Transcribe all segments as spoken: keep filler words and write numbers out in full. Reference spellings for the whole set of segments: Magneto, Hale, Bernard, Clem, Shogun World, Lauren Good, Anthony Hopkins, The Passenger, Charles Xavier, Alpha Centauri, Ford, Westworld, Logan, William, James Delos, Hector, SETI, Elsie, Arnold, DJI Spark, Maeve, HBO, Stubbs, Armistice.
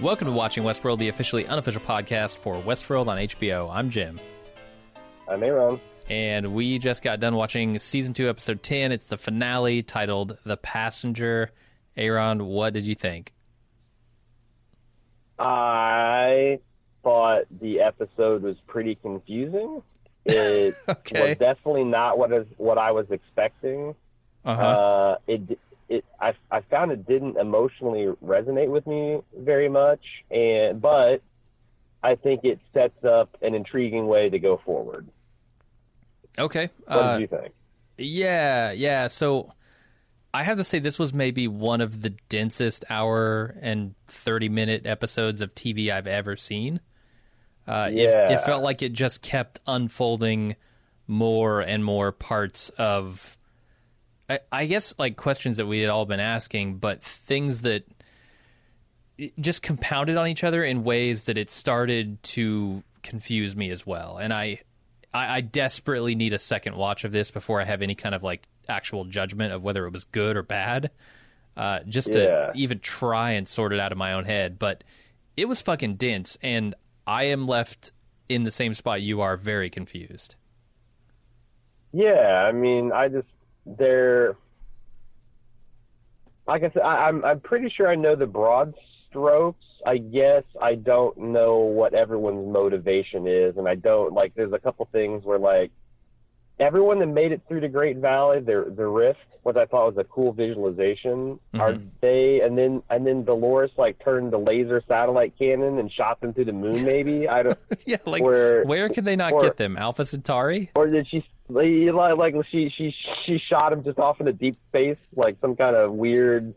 Welcome to Watching Westworld, the officially unofficial podcast for Westworld on H B O. I'm Jim. I'm Aaron. And we just got done watching Season two, Episode ten. It's the finale, titled The Passenger. Aaron, what did you think? I thought the episode was pretty confusing. It okay. was definitely not what is, what I was expecting. Uh-huh. Uh, it it I I found it didn't emotionally resonate with me very much, and but I think it sets up an intriguing way to go forward. Okay. What uh, did you think? Yeah, yeah. So I have to say this was maybe one of the densest hour and thirty-minute episodes of T V I've ever seen. Uh, yeah. it, it felt like it just kept unfolding more and more parts of, I, I guess, like questions that we had all been asking, but things that just compounded on each other in ways that it started to confuse me as well. And I, I, I desperately need a second watch of this before I have any kind of like actual judgment of whether it was good or bad, uh, just yeah. to even try and sort it out of my own head. But it was fucking dense, and I am left in the same spot you are, very confused. Yeah, I mean, I just, they're, like I said, I, I'm I'm pretty sure I know the broad strokes. I guess I don't know what everyone's motivation is, and I don't, like, there's a couple things where, like, everyone that made it through the Great Valley, the the rift, which I thought was a cool visualization, mm-hmm. are they? And then and then Dolores like turned the laser satellite cannon and shot them to the moon. Maybe I don't. yeah, like or, where could they not or, get them? Alpha Centauri? Or did she like like she she she shot them just off into deep space, like some kind of weird,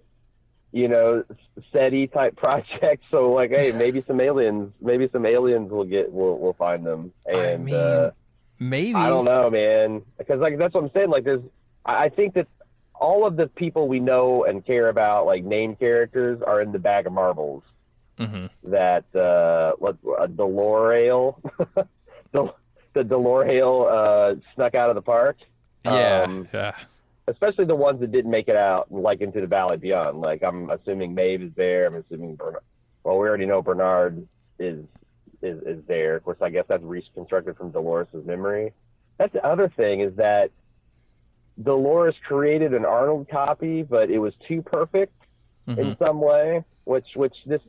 you know, SETI type project? So like, hey, maybe some aliens, maybe some aliens will get will will find them. And, I mean. Uh, Maybe. I don't know, man. Because like that's what I'm saying. Like, there's, I think that all of the people we know and care about, like named characters, are in the bag of marbles. Mm-hmm. That uh, what uh, Dolores, the, the Dolores uh, snuck out of the park. Yeah. Um, yeah. Especially the ones that didn't make it out, like into the Valley Beyond. Like, I'm assuming Maeve is there. I'm assuming Bernard. Well, we already know Bernard is. Is, is there. Of course, I guess that's reconstructed from Dolores' memory. That's the other thing, is that Dolores created an Arnold copy, but it was too perfect mm-hmm. in some way, which which this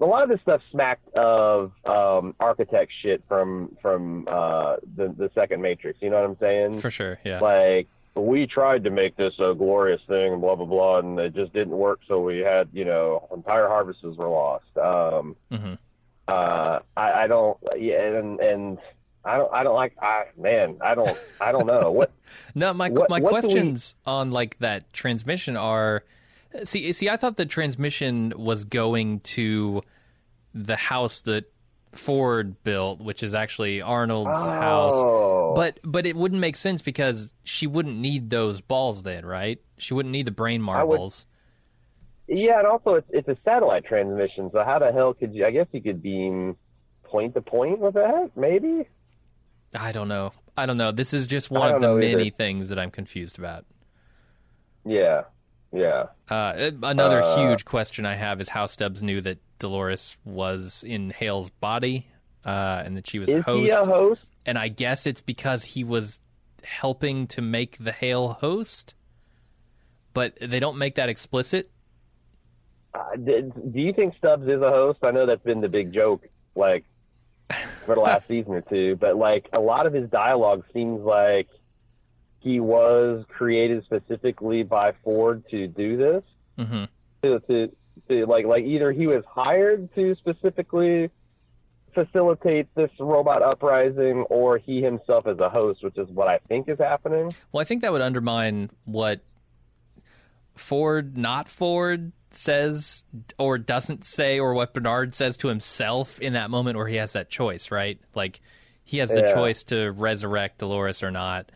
a lot of this stuff smacked of um, architect shit from from uh, the, the second Matrix. You know what I'm saying? For sure, yeah. Like, we tried to make this a glorious thing and blah, blah, blah, and it just didn't work, so we had, you know, entire harvests were lost. Um mm-hmm. Uh, I, I don't, yeah, and and I don't, I don't like, I man, I don't, I don't know what. no, my what, my what questions we... on like that transmission are, see, see, I thought the transmission was going to the house that Ford built, which is actually Arnold's oh. house, but but it wouldn't make sense because she wouldn't need those balls then, right? She wouldn't need the brain marbles. Yeah, and also it's it's a satellite transmission, so how the hell could you... I guess you could beam point to point with that, maybe? I don't know. I don't know. This is just one of the many either. things that I'm confused about. Yeah, yeah. Uh, another uh, huge question I have is how Stubbs knew that Dolores was in Hale's body uh, and that she was a host. Is he a host? And I guess it's because he was helping to make the Hale host, but they don't make that explicit. Uh, do you think Stubbs is a host? I know that's been the big joke, like, for the last season or two, but, like, a lot of his dialogue seems like he was created specifically by Ford to do this. Mm-hmm. To, to, to, like, like, either he was hired to specifically facilitate this robot uprising, or he himself is a host, which is what I think is happening. Well, I think that would undermine what Ford, not Ford... says or doesn't say, or what Bernard says to himself in that moment where he has that choice, right? Like, he has the yeah. choice to resurrect Dolores or not.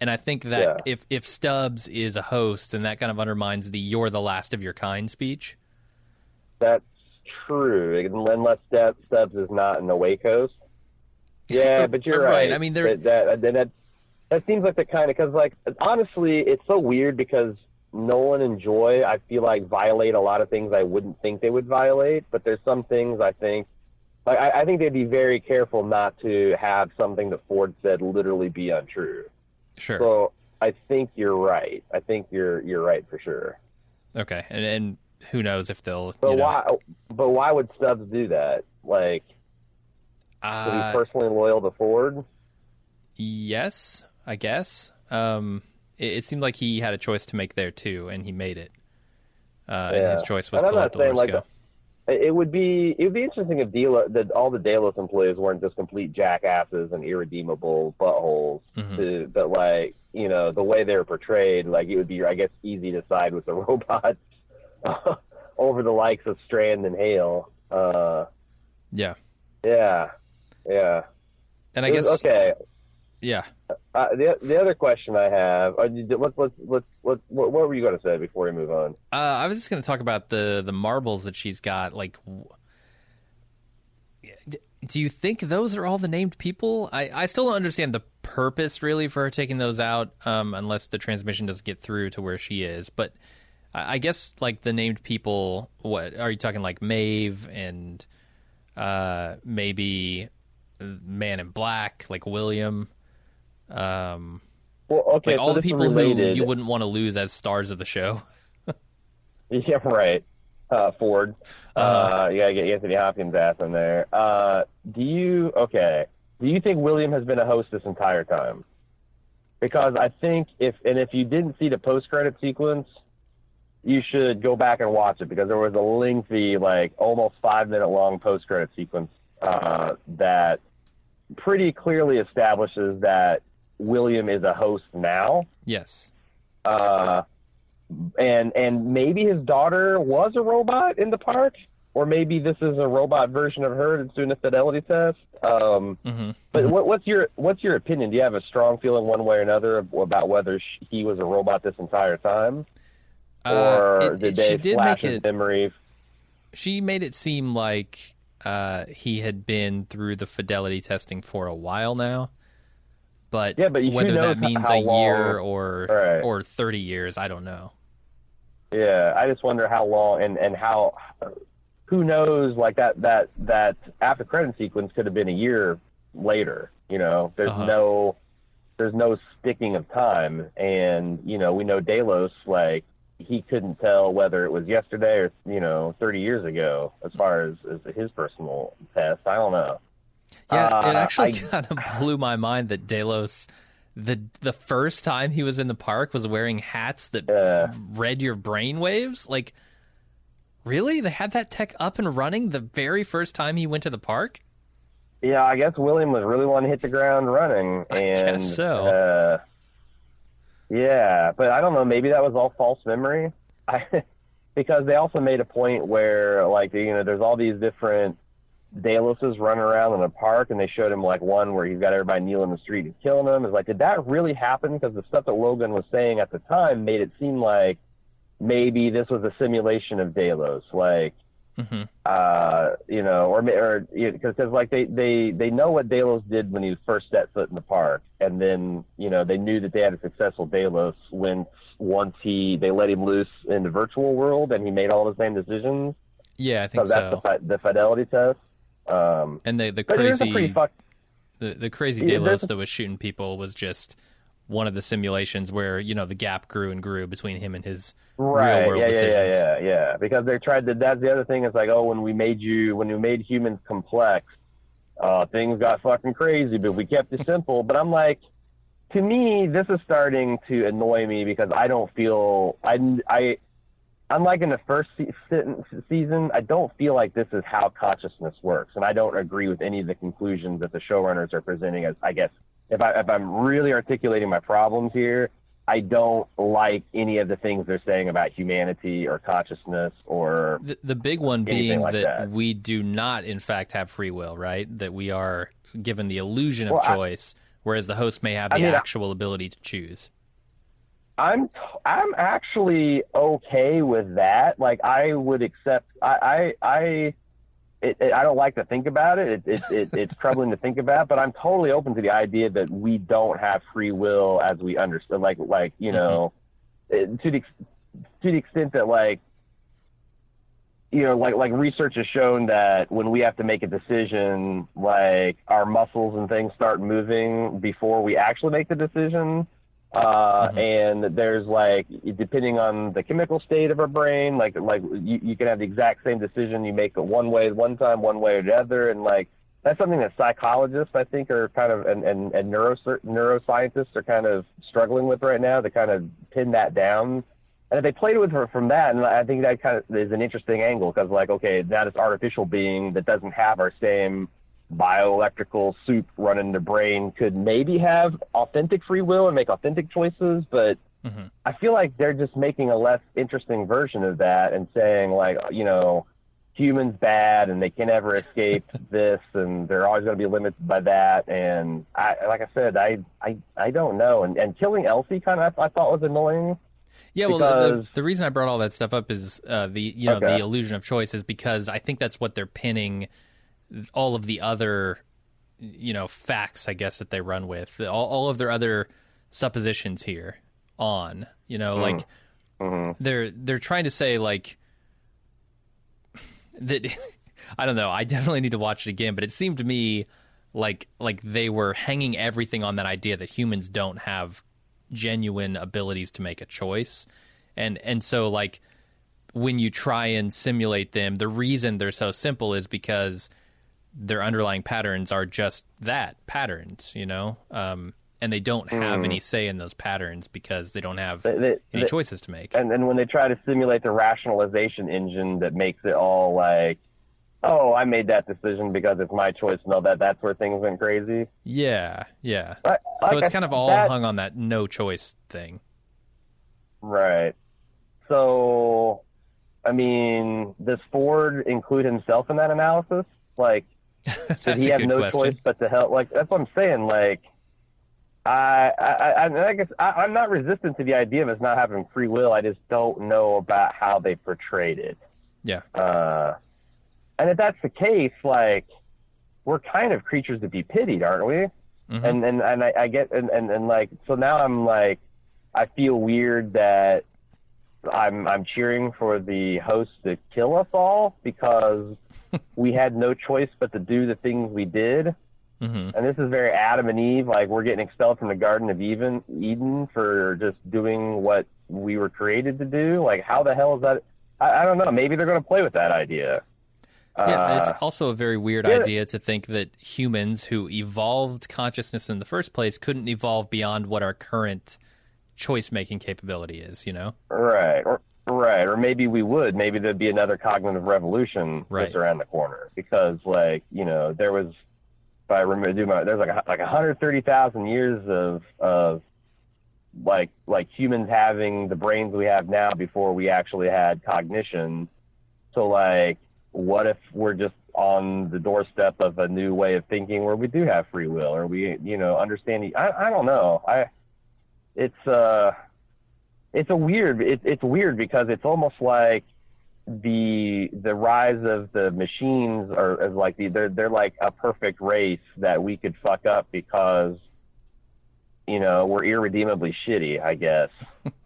And I think that yeah. if if Stubbs is a host, then that kind of undermines the "you're the last of your kind" speech. That's true, unless that Stubbs is not an awake host. Yeah, but you're right. right. I mean, there that, that that that seems like the kind of, because, like, honestly, it's so weird because Nolan and Joy, I feel like, violate a lot of things I wouldn't think they would violate, but there's some things I think, like, I, I think they'd be very careful not to have something that Ford said literally be untrue. Sure. So I think you're right. I think you're you're right for sure. Okay, and and who knows if they'll. But you know... why? But why would Stubbs do that? Like, uh, was he personally loyal to Ford? Yes, I guess. Um, it, it seemed like he had a choice to make there too, and he made it. Uh, yeah. And his choice was to let Dolores like go. The, it would be it would be interesting if Delos, that all the Delos employees weren't just complete jackasses and irredeemable buttholes, mm-hmm. to, but like. You know, the way they're portrayed, like, it would be, I guess, easy to side with the robots uh, over the likes of Strand and Hale. Uh, yeah. Yeah. Yeah. And I was, guess... Okay. Yeah. Uh, the the other question I have, uh, what, what, what, what, what were you going to say before we move on? Uh, I was just going to talk about the, the marbles that she's got. Like, do you think those are all the named people? I, I still don't understand the purpose really for her taking those out, um unless the transmission doesn't get through to where she is. But I guess, like, the named people, what are you talking, like Maeve and uh maybe Man in Black, like William, um well okay like so all the people related. Who you wouldn't want to lose as stars of the show. Yeah, right. Uh, Ford, uh, uh you gotta get Anthony Hopkins' ass in there. Uh, do you okay? Do you think William has been a host this entire time? Because I think if and if you didn't see the post-credit sequence, you should go back and watch it, because there was a lengthy, like almost five-minute long post-credit sequence uh, that pretty clearly establishes that William is a host now. Yes. Uh. And and maybe his daughter was a robot in the park, or maybe this is a robot version of her that's doing a fidelity test. Um, mm-hmm. But what, what's your what's your opinion? Do you have a strong feeling one way or another about whether she, he was a robot this entire time, or uh, it, did they did flash his it, memory? She made it seem like uh, he had been through the fidelity testing for a while now. But, yeah, but whether that means a long, year or right. or thirty years, I don't know. Yeah, I just wonder how long and, and how, who knows, like that, that, that after credit sequence could have been a year later, you know, there's uh-huh. no, there's no sticking of time. And, you know, we know Delos, like he couldn't tell whether it was yesterday or, you know, thirty years ago, as far as, as his personal test. I don't know. Yeah. Uh, it actually kind of blew my mind that Delos, The the first time he was in the park, was wearing hats that uh, read your brainwaves. Like, really? They had that tech up and running the very first time he went to the park? Yeah, I guess William was really wanting to hit the ground running. And, I guess so. Uh, yeah, but I don't know. Maybe that was all false memory. I, because they also made a point where, like, you know, there's all these different Delos is running around in a park, and they showed him like one where he's got everybody kneeling in the street and killing them. It's like, did that really happen? Because the stuff that Logan was saying at the time made it seem like maybe this was a simulation of Delos, like mm-hmm. uh, you know, or or because like they, they they know what Delos did when he first set foot in the park, and then you know they knew that they had a successful Delos when once he they let him loose in the virtual world and he made all the same decisions. Yeah, I think so. That's so. The, the fidelity test. Um, and the the crazy fuck... the, the crazy Delos yeah, that was shooting people was just one of the simulations where, you know, the gap grew and grew between him and his right. real world yeah, decisions. Yeah, yeah, yeah, yeah. Because they tried to, that's the other thing, it's like, oh, when we made you when we made humans complex, uh, things got fucking crazy, but we kept it simple. But I'm like, to me, this is starting to annoy me because I don't feel I I unlike in the first season, I don't feel like this is how consciousness works, and I don't agree with any of the conclusions that the showrunners are presenting. As I guess, if, I, if I'm really articulating my problems here, I don't like any of the things they're saying about humanity or consciousness or the, the big one being like that, that we do not, in fact, have free will, right? That we are given the illusion of well, choice, I, whereas the host may have the I mean, actual I, ability to choose. I'm I'm actually okay with that. Like I would accept. I I I, it, it, I don't like to think about it. It, it, it it's troubling to think about. But I'm totally open to the idea that we don't have free will as we understand. Like like you know, mm-hmm. it, to the to the extent that, like, you know, like, like research has shown that when we have to make a decision, like, our muscles and things start moving before we actually make the decision. Uh, mm-hmm. And there's, like, depending on the chemical state of our brain, like, like you, you can have the exact same decision you make one way one time, one way or the other. And, like, that's something that psychologists, I think, are kind of, and, and, and neuro, neuroscientists are kind of struggling with right now to kind of pin that down. And if they played with her from that, and I think that kind of is an interesting angle, because, like, okay, now this artificial being that doesn't have our same bioelectrical soup running the brain could maybe have authentic free will and make authentic choices, but mm-hmm. I feel like they're just making a less interesting version of that and saying, like, you know, humans bad and they can never escape this and they're always going to be limited by that. And I, like I said, I, I, I don't know. And, and killing Elsie kind of I, I thought was annoying. Yeah, well, because... the, the, the reason I brought all that stuff up is uh, the you know okay. the illusion of choice is because I think that's what they're pinning all of the other, you know, facts, I guess, that they run with, all, all of their other suppositions here on, you know, mm. like mm-hmm. they're they're trying to say, like, that I don't know, I definitely need to watch it again, but it seemed to me like like they were hanging everything on that idea that humans don't have genuine abilities to make a choice. And and so, like, when you try and simulate them, the reason they're so simple is because their underlying patterns are just that, patterns, you know? Um, and they don't have mm. any say in those patterns because they don't have they, they, any they, choices to make. And, and when they try to simulate the rationalization engine that makes it all like, oh, I made that decision because it's my choice and all that, that's where things went crazy. Yeah, yeah. But, like, so it's kind of all that, hung on that no choice thing. Right. So, I mean, does Ford include himself in that analysis? Like, did he have no question. choice but to help? Like, that's what I'm saying. Like, I, I, I, I guess I, I'm not resistant to the idea of us not having free will. I just don't know about how they portrayed it. Yeah. Uh, And if that's the case, like, we're kind of creatures to be pitied, aren't we? Mm-hmm. And and, and I, I get, and, and, and like, so now I'm like, I feel weird that I'm I'm cheering for the host to kill us all because we had no choice but to do the things we did. Mm-hmm. And this is very Adam and Eve, like, we're getting expelled from the Garden of Eden, Eden for just doing what we were created to do. Like, how the hell is that? I, I don't know. Maybe they're going to play with that idea. Yeah, it's also a very weird yeah. idea to think that humans who evolved consciousness in the first place couldn't evolve beyond what our current choice-making capability is, you know? Right, or, right. Or maybe we would. Maybe there'd be another cognitive revolution right. just around the corner. Because, like, you know, there was, if I remember, do my, there's like a, like one hundred thirty thousand years of, of like, like humans having the brains we have now before we actually had cognition. So, like, what if we're just on the doorstep of a new way of thinking where we do have free will, or we, you know, understanding? I, I don't know. I, it's uh, it's a weird. It, it's weird because it's almost like the the rise of the machines are as like the, they're they're like a perfect race that we could fuck up because, you know, we're irredeemably shitty. I guess.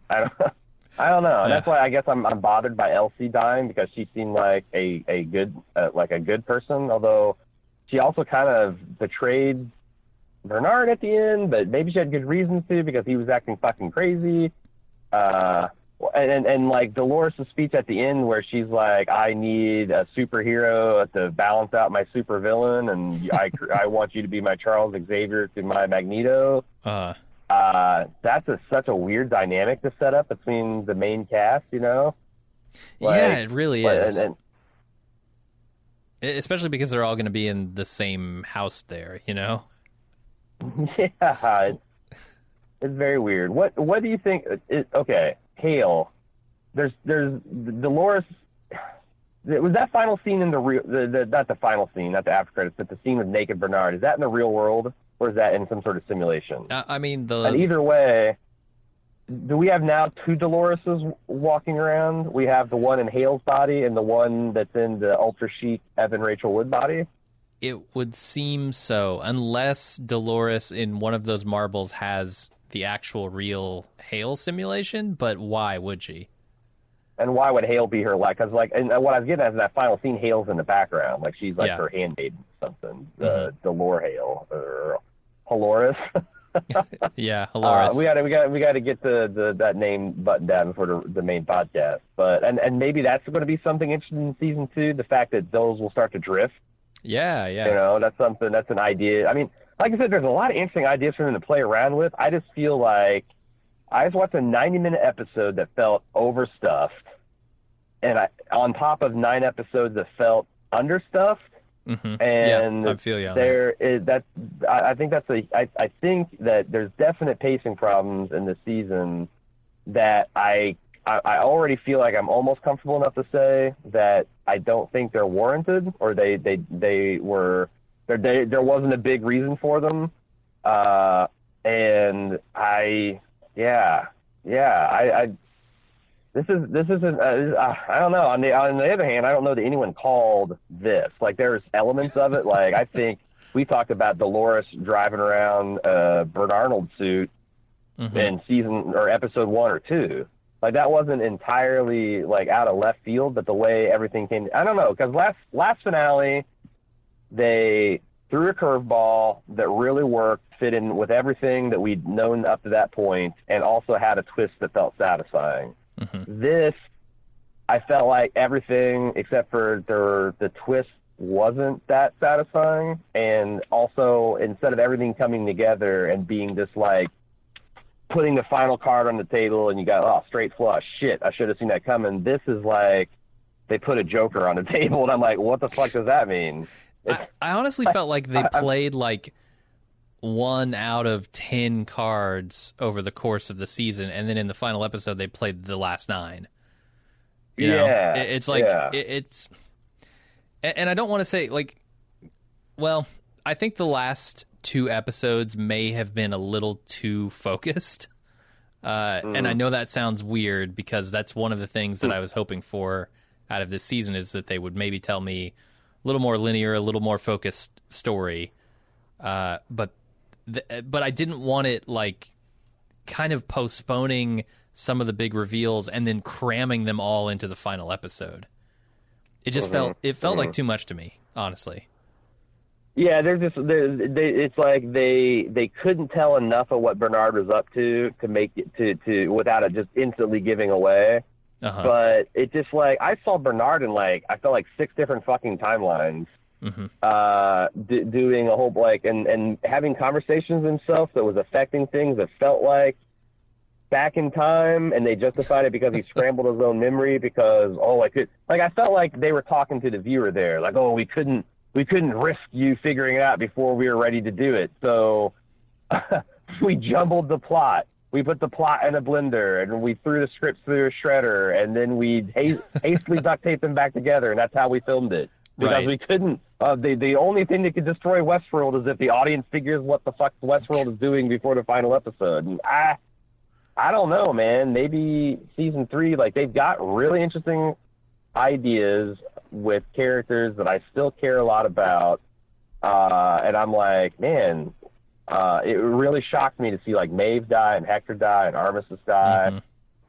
I don't know. I don't know. Yeah. That's why I guess I'm I'm bothered by Elsie dying, because she seemed like a a good uh, like a good person, although she also kind of betrayed Bernard at the end. But maybe she had good reasons to, because he was acting fucking crazy. Uh, and, and and like Dolores' speech at the end where she's like, "I need a superhero to balance out my supervillain, and I I want you to be my Charles Xavier to my Magneto." Uh. Uh, that's a, such a weird dynamic to set up between the main cast, you know? Like, yeah, it really like, is. And, and... Especially because they're all going to be in the same house there, you know? Yeah, it's, it's very weird. What What do you think? It, okay, Hale. There's there's Dolores. Was that final scene in the real? The, the, not the final scene, not the after credits, but the scene with naked Bernard. Is that in the real world? Or is that in some sort of simulation? Uh, I mean, the... And either way, do we have now two Doloreses walking around? We have the one in Hale's body and the one that's in the ultra-chic Evan Rachel Wood body? It would seem so, unless Dolores in one of those marbles has the actual real Hale simulation, but why would she? And why would Hale be her like? Because like, and what I was getting at is that final scene, Hale's in the background, like she's like yeah. her handmaiden or something, mm-hmm. uh, Dolores Hale or Dolores. yeah, Dolores. Uh, we got we got we got to get the, the that name buttoned down for the, the main podcast. But and, and maybe that's going to be something interesting in season two. The fact that those will start to drift. Yeah, yeah. You know, that's something. That's an idea. I mean, like I said, there's a lot of interesting ideas for them to play around with. I just feel like I just watched a ninety minute episode that felt overstuffed, and I, on top of nine episodes that felt understuffed. Mm-hmm. And yeah, I feel you on there that. is that. I, I think that's a. I, I think that there's definite pacing problems in the season that I, I I already feel like I'm almost comfortable enough to say that I don't think they're warranted, or they they they were there. They, there wasn't a big reason for them, uh, and I yeah yeah I. I This is this isn't. Uh, I don't know. On the on the other hand, I don't know that anyone called this. Like, there's elements of it. Like, I think we talked about Dolores driving around uh, Bernard suit mm-hmm. in season or episode one or two. Like, that wasn't entirely like out of left field, but the way everything came. I don't know, because last last finale, they threw a curveball that really worked, fit in with everything that we'd known up to that point, and also had a twist that felt satisfying. Mm-hmm. This, I felt like everything except for the, the twist wasn't that satisfying, and also instead of everything coming together and being just like putting the final card on the table and you got, oh, straight flush, shit, I should have seen that coming. This is like they put a joker on the table, and I'm like, what the fuck does that mean? I, I honestly felt like they played like one out of ten cards over the course of the season, and then in the final episode they played the last nine. You yeah, know, it, it's like yeah. it, it's, and I don't want to say like, well, I think the last two episodes may have been a little too focused, uh, mm. and I know that sounds weird because that's one of the things that mm. I was hoping for out of this season, is that they would maybe tell me a little more linear, a little more focused story, uh, but. The, but I didn't want it like kind of postponing some of the big reveals and then cramming them all into the final episode. It just mm-hmm. felt it felt mm-hmm. like too much to me, honestly. Yeah, they're just they're, they, it's like they they couldn't tell enough of what Bernard was up to to make it to, to without it just instantly giving away. Uh-huh. But it just like I saw Bernard in like I felt like six different fucking timelines. Mm-hmm. Uh, d- doing a whole like and, and having conversations himself that was affecting things that felt like back in time, and they justified it because he scrambled his own memory because oh I could like I felt like they were talking to the viewer there like oh we couldn't we couldn't risk you figuring it out before we were ready to do it, so we jumbled the plot, we put the plot in a blender, and we threw the scripts through a shredder, and then we has- hastily duct taped them back together, and that's how we filmed it. Because right. we couldn't, uh, the, the only thing that could destroy Westworld is if the audience figures what the fuck Westworld is doing before the final episode. And I, I don't know, man. Maybe season three, like, they've got really interesting ideas with characters that I still care a lot about. Uh, and I'm like, man, uh, it really shocked me to see, like, Maeve die and Hector die and Armistice die. Mm-hmm.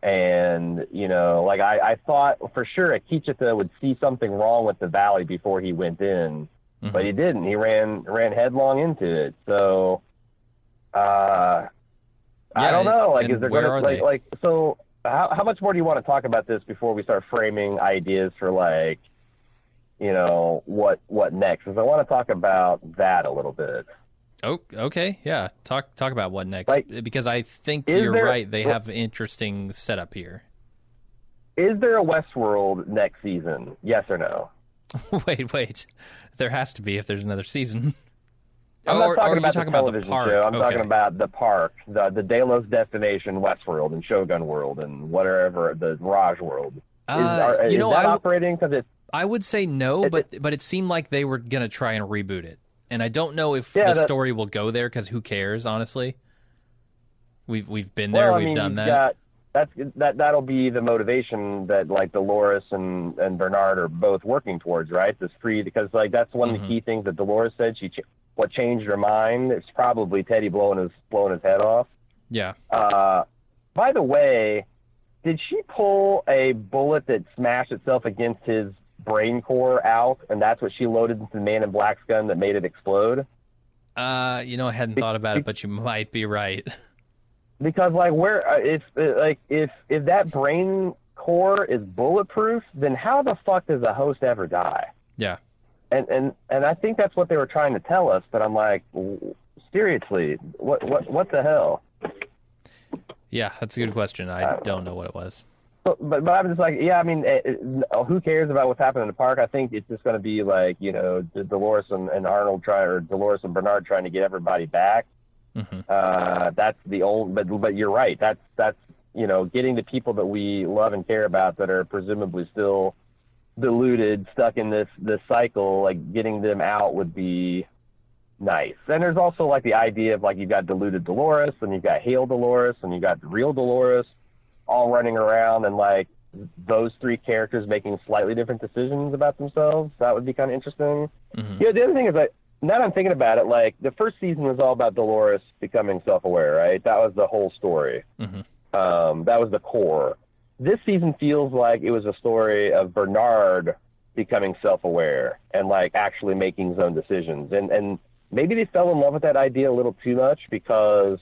And, you know, like I, I thought for sure Akecheta would see something wrong with the valley before he went in, mm-hmm. but he didn't. He ran ran headlong into it. So, uh, yeah, I don't know. Like, is there going to like, like, so how, how much more do you want to talk about this before we start framing ideas for like, you know, what, what next? Because I want to talk about that a little bit. Oh, okay, yeah. Talk talk about what next, like, because I think you're there, right. They have interesting setup here. Is there a Westworld next season? Yes or no? wait, wait. There has to be if there's another season. I'm not oh, talking or, or about, the talking about the park. Show. I'm okay. talking about the park, the the Delos Destination, Westworld, and Shogun World, and whatever the Raj World. Is, uh, are, you is know, that I, operating? 'Cause it's, I would say no, it, but but it seemed like they were gonna try and reboot it. And I don't know if yeah, the that, story will go there, because who cares? Honestly, we've we've been there, well, I we've mean, done that. Got, that's that that'll be the motivation that like Dolores and, and Bernard are both working towards, right? This free, because like that's one mm-hmm. of the key things that Dolores said. She what changed her mind? It's probably Teddy blowing his blowing his head off. Yeah. Uh, by the way, did she pull a bullet that smashed itself against his brain core out, and that's what she loaded into the Man in Black's gun that made it explode? Uh, you know, I hadn't thought about it, but you might be right. Because, like, where if like if if that brain core is bulletproof, then how the fuck does a host ever die? Yeah. And and and I think that's what they were trying to tell us. But I'm like, seriously, what what what the hell? Yeah, that's a good question. I, I don't, don't know what it was. But, but but I'm just like, yeah, I mean, it, it, who cares about what's happening in the park? I think it's just going to be like, you know, Dolores and, and Arnold try, or Dolores and Bernard trying to get everybody back. Mm-hmm. Uh, that's the old. But but you're right. That's that's you know, getting the people that we love and care about that are presumably still deluded, stuck in this this cycle. Like, getting them out would be nice. And there's also like the idea of like you've got deluded Dolores, and you've got Hale Dolores, and you've got real Dolores, all running around, and like those three characters making slightly different decisions about themselves. That would be kind of interesting. Mm-hmm. Yeah. The other thing is, like, now that I'm thinking about it, like the first season was all about Dolores becoming self-aware, right? That was the whole story. Mm-hmm. Um, that was the core. This season feels like it was a story of Bernard becoming self-aware and like actually making his own decisions. And, and maybe they fell in love with that idea a little too much, because,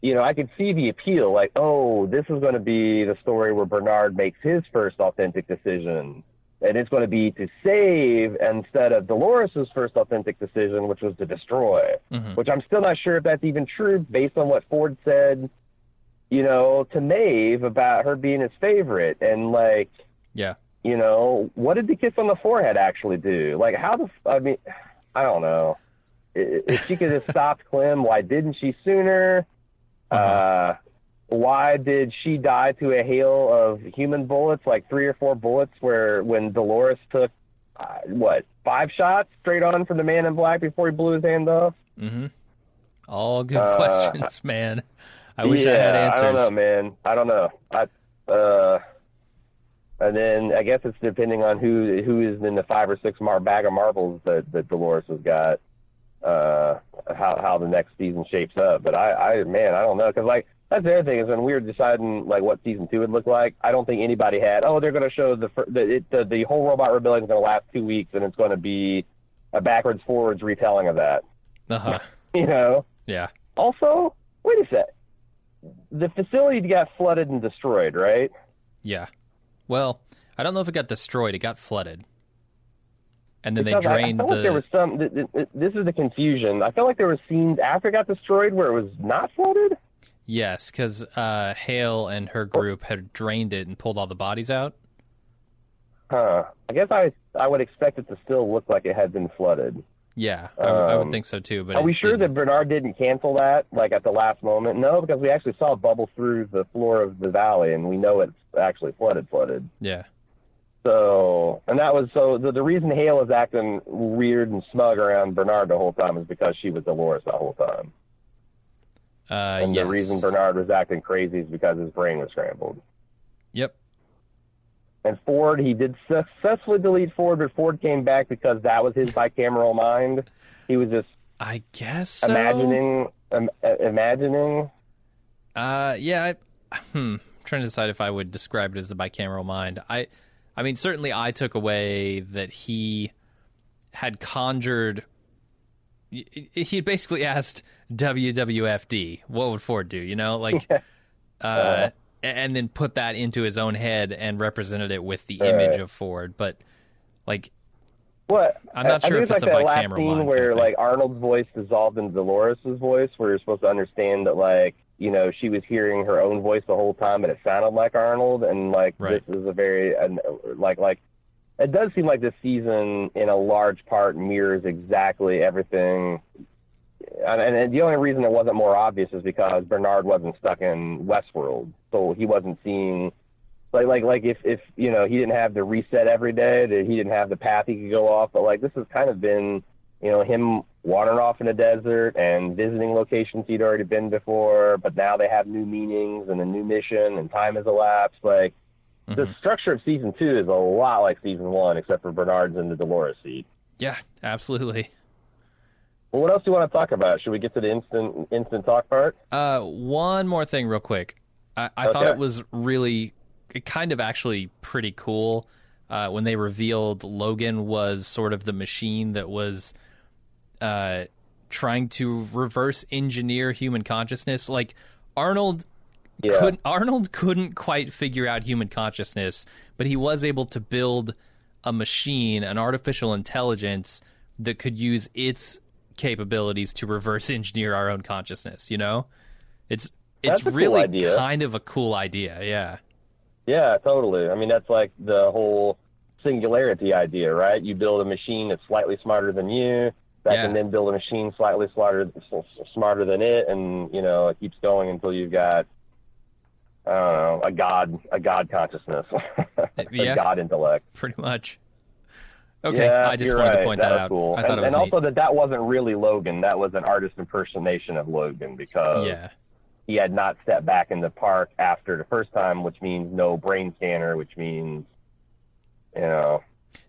you know, I could see the appeal, like, oh, this is going to be the story where Bernard makes his first authentic decision, and it's going to be to save instead of Dolores' first authentic decision, which was to destroy, mm-hmm. which I'm still not sure if that's even true based on what Ford said, you know, to Maeve about her being his favorite. And, like, yeah, you know, what did the kiss on the forehead actually do? Like, how the, I mean, I don't know. If she could have stopped Clem, why didn't she sooner? Uh, why did she die to a hail of human bullets, like three or four bullets, where when Dolores took, uh, what, five shots straight on from the Man in Black before he blew his hand off? Mm-hmm. All good uh, questions, man. I wish yeah, I had answers. I don't know, man. I don't know. I, uh, and then I guess it's depending on who who is in the five or six mar- bag of marbles that, that Dolores has got. Uh, how how the next season shapes up, but I, I man, I don't know, because like that's the other thing is when we were deciding like what season two would look like, I don't think anybody had oh they're going to show the the, it, the the whole robot rebellion is going to last two weeks and it's going to be a backwards forwards retelling of that. Uh huh. You know. Yeah. Also, wait a sec. The facility got flooded and destroyed, right? Yeah. Well, I don't know if it got destroyed. It got flooded. And then because they drained I, I felt the... like there was some... Th- th- th- this is the confusion. I felt like there were scenes after it got destroyed where it was not flooded? Yes, because uh, Hale and her group had drained it and pulled all the bodies out. Huh. I guess I I would expect it to still look like it had been flooded. Yeah, I, um, I would think so too. But Are we sure didn't. that Bernard didn't cancel that, like, at the last moment? No, because we actually saw it bubble through the floor of the valley, and we know it's actually flooded, flooded. Yeah. So, and that was, so the, the reason Hale was acting weird and smug around Bernard the whole time is because she was Dolores the whole time. Uh, and yes. The reason Bernard was acting crazy is because his brain was scrambled. Yep. And Ford, he did successfully delete Ford, but Ford came back because that was his bicameral mind. He was just, I guess, so. imagining, um, uh, imagining. Uh, yeah. I, hmm. I'm trying to decide if I would describe it as the bicameral mind. I, I mean, certainly I took away that he had conjured... He basically asked W W F D, what would Ford do, you know? Like, yeah. uh, uh, and then put that into his own head and represented it with the uh, image of Ford. But, like, what? I'm not I, sure I if it's, it's like a bicameral mind. That last scene where, like, Arnold's voice dissolved into Dolores' voice, where you're supposed to understand that, like, you know, she was hearing her own voice the whole time, and it sounded like Arnold. And, like, right. This is a very, like, like it does seem like this season, in a large part, mirrors exactly everything. And, and the only reason it wasn't more obvious is because Bernard wasn't stuck in Westworld, so he wasn't seeing, like, like, like if, if you know, he didn't have the reset every day, that he didn't have the path he could go off. But, like, this has kind of been, you know, him wandering off in the desert and visiting locations he'd already been before, but now they have new meanings and a new mission and time has elapsed. Like, mm-hmm. The structure of season two is a lot like season one, except for Bernard's in the Dolores seat. Yeah, absolutely. Well, what else do you want to talk about? Should we get to the instant instant talk part? Uh, one more thing real quick. I, I okay. thought it was really kind of actually pretty cool uh, when they revealed Logan was sort of the machine that was uh, trying to reverse engineer human consciousness. Like Arnold, yeah. couldn't, Arnold couldn't quite figure out human consciousness, but he was able to build a machine, an artificial intelligence that could use its capabilities to reverse engineer our own consciousness. You know, it's it's really cool kind of a cool idea. Yeah. Yeah, totally. I mean, that's like the whole singularity idea, right? You build a machine that's slightly smarter than you, that yeah. can then build a machine slightly smarter, smarter than it, and, you know, it keeps going until you've got, I don't know, a god, a god consciousness, a yeah. god intellect. Pretty much. Okay, yeah, I just wanted right. to point that, that out. Cool. I thought and it was and also that that wasn't really Logan. That was an artist impersonation of Logan because... Yeah. He had not stepped back in the park after the first time, which means no brain scanner, which means, you know.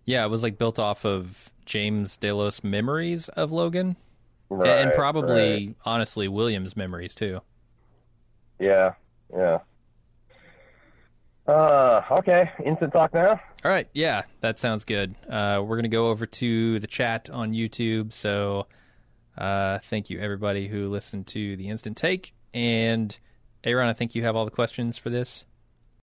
Yeah, it was like built off of James Delos' memories of Logan. Right, and probably, right. honestly, William's memories, too. Yeah, yeah. Uh, okay, instant talk now. All right, yeah, that sounds good. Uh, we're going to go over to the chat on YouTube. So uh, thank you, everybody who listened to the Instant Take. And Aaron, I think you have all the questions for this.